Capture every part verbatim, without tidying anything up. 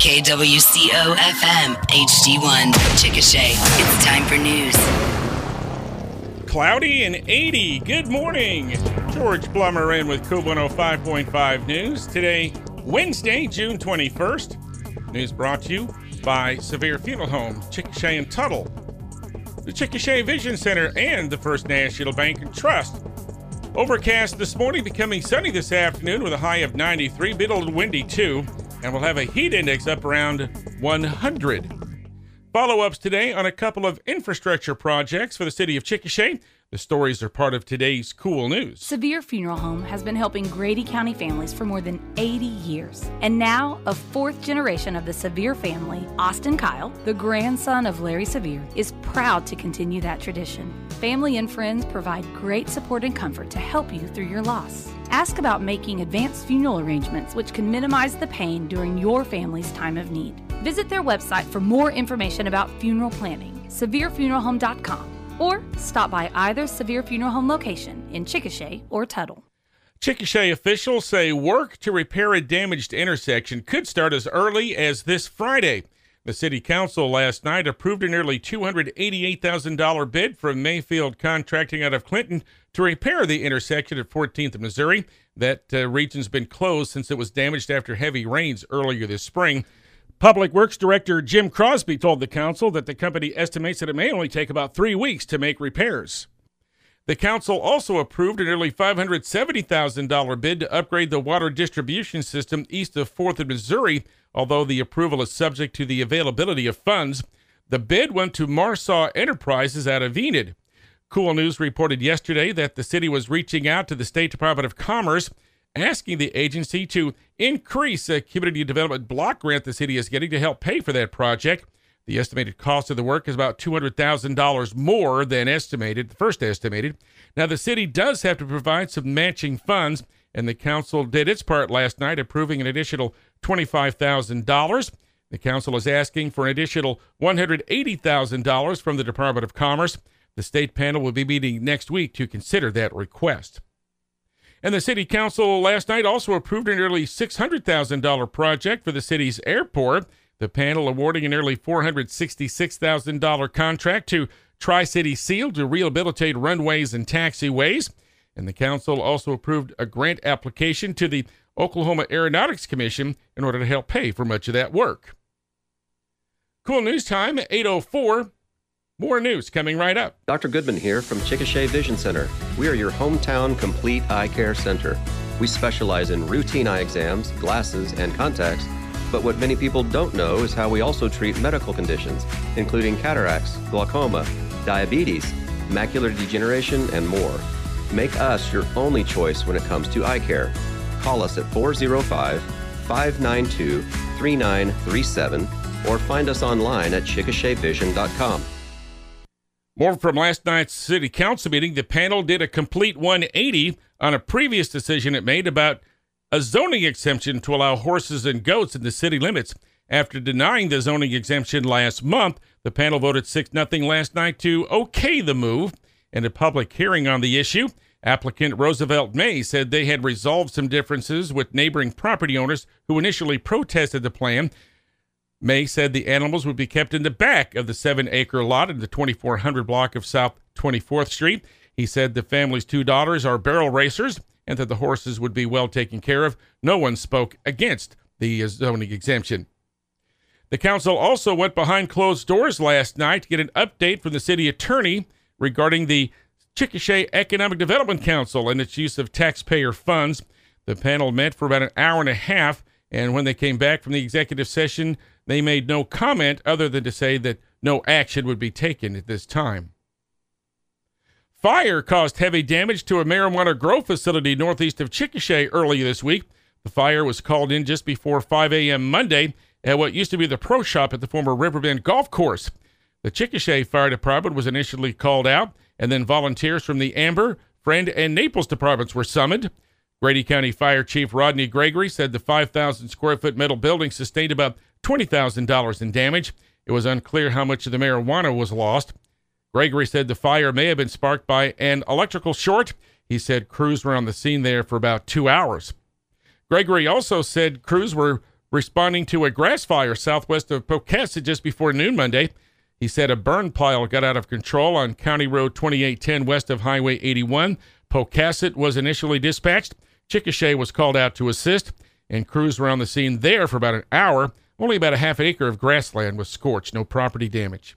K W C O F M H D one Chickasha. It's time for news. Cloudy and eighty. Good morning. George Plummer in with K W C O five point five News. Today, Wednesday, June twenty-first. News brought to you by Sevier Funeral Home, Chickasha and Tuttle, the Chickasha Vision Center, and the First National Bank and Trust. Overcast this morning, becoming sunny this afternoon with a high of ninety-three, bit a little windy too, and we'll have a heat index up around one hundred. Follow-ups today on a couple of infrastructure projects for the city of Chickasha. The stories are part of today's Cool News. Sevier Funeral Home has been helping Grady County families for more than eighty years. And now, a fourth generation of the Sevier family, Austin Kyle, the grandson of Larry Sevier, is proud to continue that tradition. Family and friends provide great support and comfort to help you through your loss. Ask about making advanced funeral arrangements which can minimize the pain during your family's time of need. Visit their website for more information about funeral planning, sevier funeral home dot com, or stop by either Sevier Funeral Home location in Chickasha or Tuttle. Chickasha officials say work to repair a damaged intersection could start as early as this Friday. The City Council last night approved a nearly two hundred eighty-eight thousand dollars bid from Mayfield Contracting out of Clinton to repair the intersection at fourteenth and Missouri. That uh, region's been closed since it was damaged after heavy rains earlier this spring. Public Works Director Jim Crosby told the council that the company estimates that it may only take about three weeks to make repairs. The council also approved a nearly five hundred seventy thousand dollars bid to upgrade the water distribution system east of fourth and Missouri, although the approval is subject to the availability of funds. The bid went to Marsaw Enterprises out of Enid. Cool News reported yesterday that the city was reaching out to the State Department of Commerce, asking the agency to increase a community development block grant the city is getting to help pay for that project. The estimated cost of the work is about two hundred thousand dollars more than estimated, first estimated. Now, the city does have to provide some matching funds, and the council did its part last night, approving an additional twenty-five thousand dollars. The council is asking for an additional one hundred eighty thousand dollars from the Department of Commerce. The state panel will be meeting next week to consider that request. And the city council last night also approved a nearly six hundred thousand dollars project for the city's airport. The panel awarding a nearly four hundred sixty-six thousand dollars contract to Tri-City Seal to rehabilitate runways and taxiways. And the council also approved a grant application to the Oklahoma Aeronautics Commission in order to help pay for much of that work. Cool News time at eight oh four. More news coming right up. Doctor Goodman here from Chickasha Vision Center. We are your hometown complete eye care center. We specialize in routine eye exams, glasses, and contacts, but what many people don't know is how we also treat medical conditions, including cataracts, glaucoma, diabetes, macular degeneration, and more. Make us your only choice when it comes to eye care. Call us at four oh five, five nine two, three nine three seven or find us online at chickasha vision dot com. More from last night's city council meeting. The panel did a complete one eighty on a previous decision it made about a zoning exemption to allow horses and goats in the city limits. After denying the zoning exemption last month, the panel voted six nothing last night to okay the move. In a public hearing on the issue, applicant Roosevelt May said they had resolved some differences with neighboring property owners who initially protested the plan. May said the animals would be kept in the back of the seven-acre lot in the twenty-four hundred block of South twenty-fourth Street. He said the family's two daughters are barrel racers and that the horses would be well taken care of. No one spoke against the zoning exemption. The council also went behind closed doors last night to get an update from the city attorney regarding the Chickasha Economic Development Council and its use of taxpayer funds. The panel met for about an hour and a half, and when they came back from the executive session, they made no comment other than to say that no action would be taken at this time. Fire caused heavy damage to a marijuana grow facility northeast of Chickasha earlier this week. The fire was called in just before five a.m. Monday at what used to be the pro shop at the former River Bend Golf Course. The Chickasha Fire Department was initially called out, and then volunteers from the Amber, Friend, and Naples departments were summoned. Grady County Fire Chief Rodney Gregory said the five thousand square foot metal building sustained about twenty thousand dollars in damage. It was unclear how much of the marijuana was lost. Gregory said the fire may have been sparked by an electrical short. He said crews were on the scene there for about two hours. Gregory also said crews were responding to a grass fire southwest of Pocasset just before noon Monday. He said a burn pile got out of control on County Road twenty-eight ten west of Highway eighty-one. Pocasset was initially dispatched. Chickasha was called out to assist, and crews were on the scene there for about an hour. Only about a half an acre of grassland was scorched. No property damage.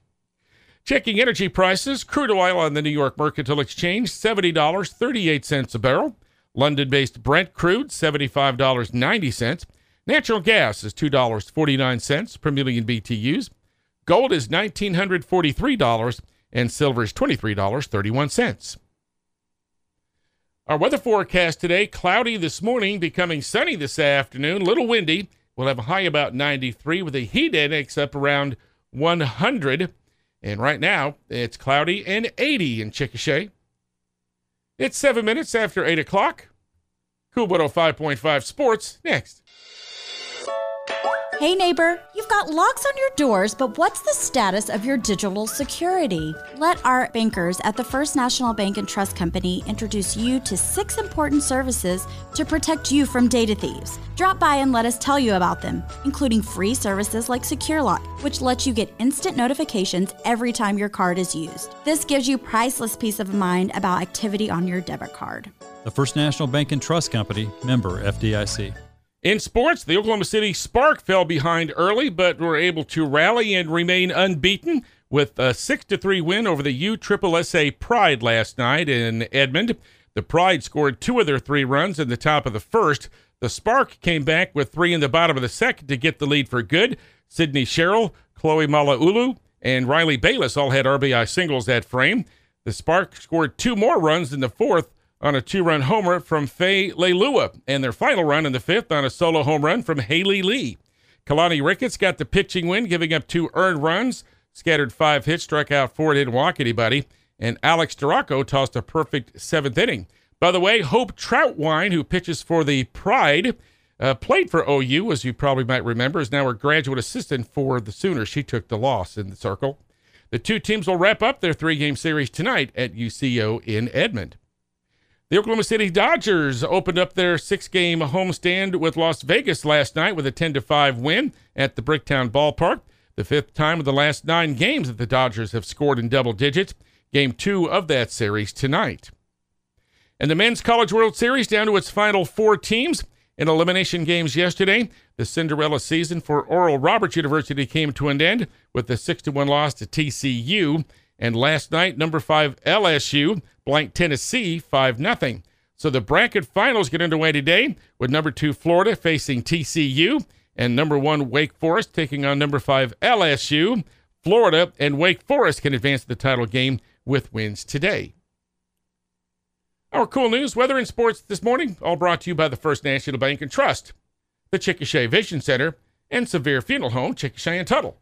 Checking energy prices, crude oil on the New York Mercantile Exchange, seventy dollars and thirty-eight cents a barrel. London-based Brent Crude, seventy-five dollars and ninety cents. Natural gas is two dollars and forty-nine cents per million B T Us. Gold is one thousand nine hundred forty-three dollars, and silver is twenty-three dollars and thirty-one cents. Our weather forecast today, cloudy this morning, becoming sunny this afternoon, a little windy. We'll have a high about ninety-three with a heat index up around one hundred. And right now, it's cloudy and eighty in Chickasha. It's seven minutes after eight o'clock. Cool one oh five point five Sports next. Hey neighbor, you've got locks on your doors, but what's the status of your digital security? Let our bankers at the First National Bank and Trust Company introduce you to six important services to protect you from data thieves. Drop by and let us tell you about them, including free services like SecureLock, which lets you get instant notifications every time your card is used. This gives you priceless peace of mind about activity on your debit card. The First National Bank and Trust Company, member F D I C. In sports, the Oklahoma City Spark fell behind early, but were able to rally and remain unbeaten with a six to three win over the U Triple S A Pride last night in Edmond. The Pride scored two of their three runs in the top of the first. The Spark came back with three in the bottom of the second to get the lead for good. Sydney Sherrill, Chloe Malaulu, and Riley Bayless all had R B I singles that frame. The Spark scored two more runs in the fourth on a two-run homer from Faye Leilua, and their final run in the fifth on a solo home run from Haley Lee. Kalani Ricketts got the pitching win, giving up two earned runs, scattered five hits, struck out four, didn't walk anybody, and Alex Durocco tossed a perfect seventh inning. By the way, Hope Troutwine, who pitches for the Pride, uh, played for O U, as you probably might remember, is now a graduate assistant for the Sooners. She took the loss in the circle. The two teams will wrap up their three-game series tonight at U C O in Edmond. The Oklahoma City Dodgers opened up their six-game homestand with Las Vegas last night with a ten to five win at the Bricktown Ballpark, the fifth time of the last nine games that the Dodgers have scored in double digits. Game two of that series tonight. And the Men's College World Series down to its final four teams in elimination games yesterday. The Cinderella season for Oral Roberts University came to an end with a six to one loss to T C U. And last night, number five L S U blanked Tennessee five nothing. So the bracket finals get underway today with number two Florida facing T C U and number one Wake Forest taking on number five L S U. Florida and Wake Forest can advance to the title game with wins today. Our cool news, weather, and sports this morning, all brought to you by the First National Bank and Trust, the Chickasha Vision Center, and Sevier Funeral Home, Chickasha and Tuttle.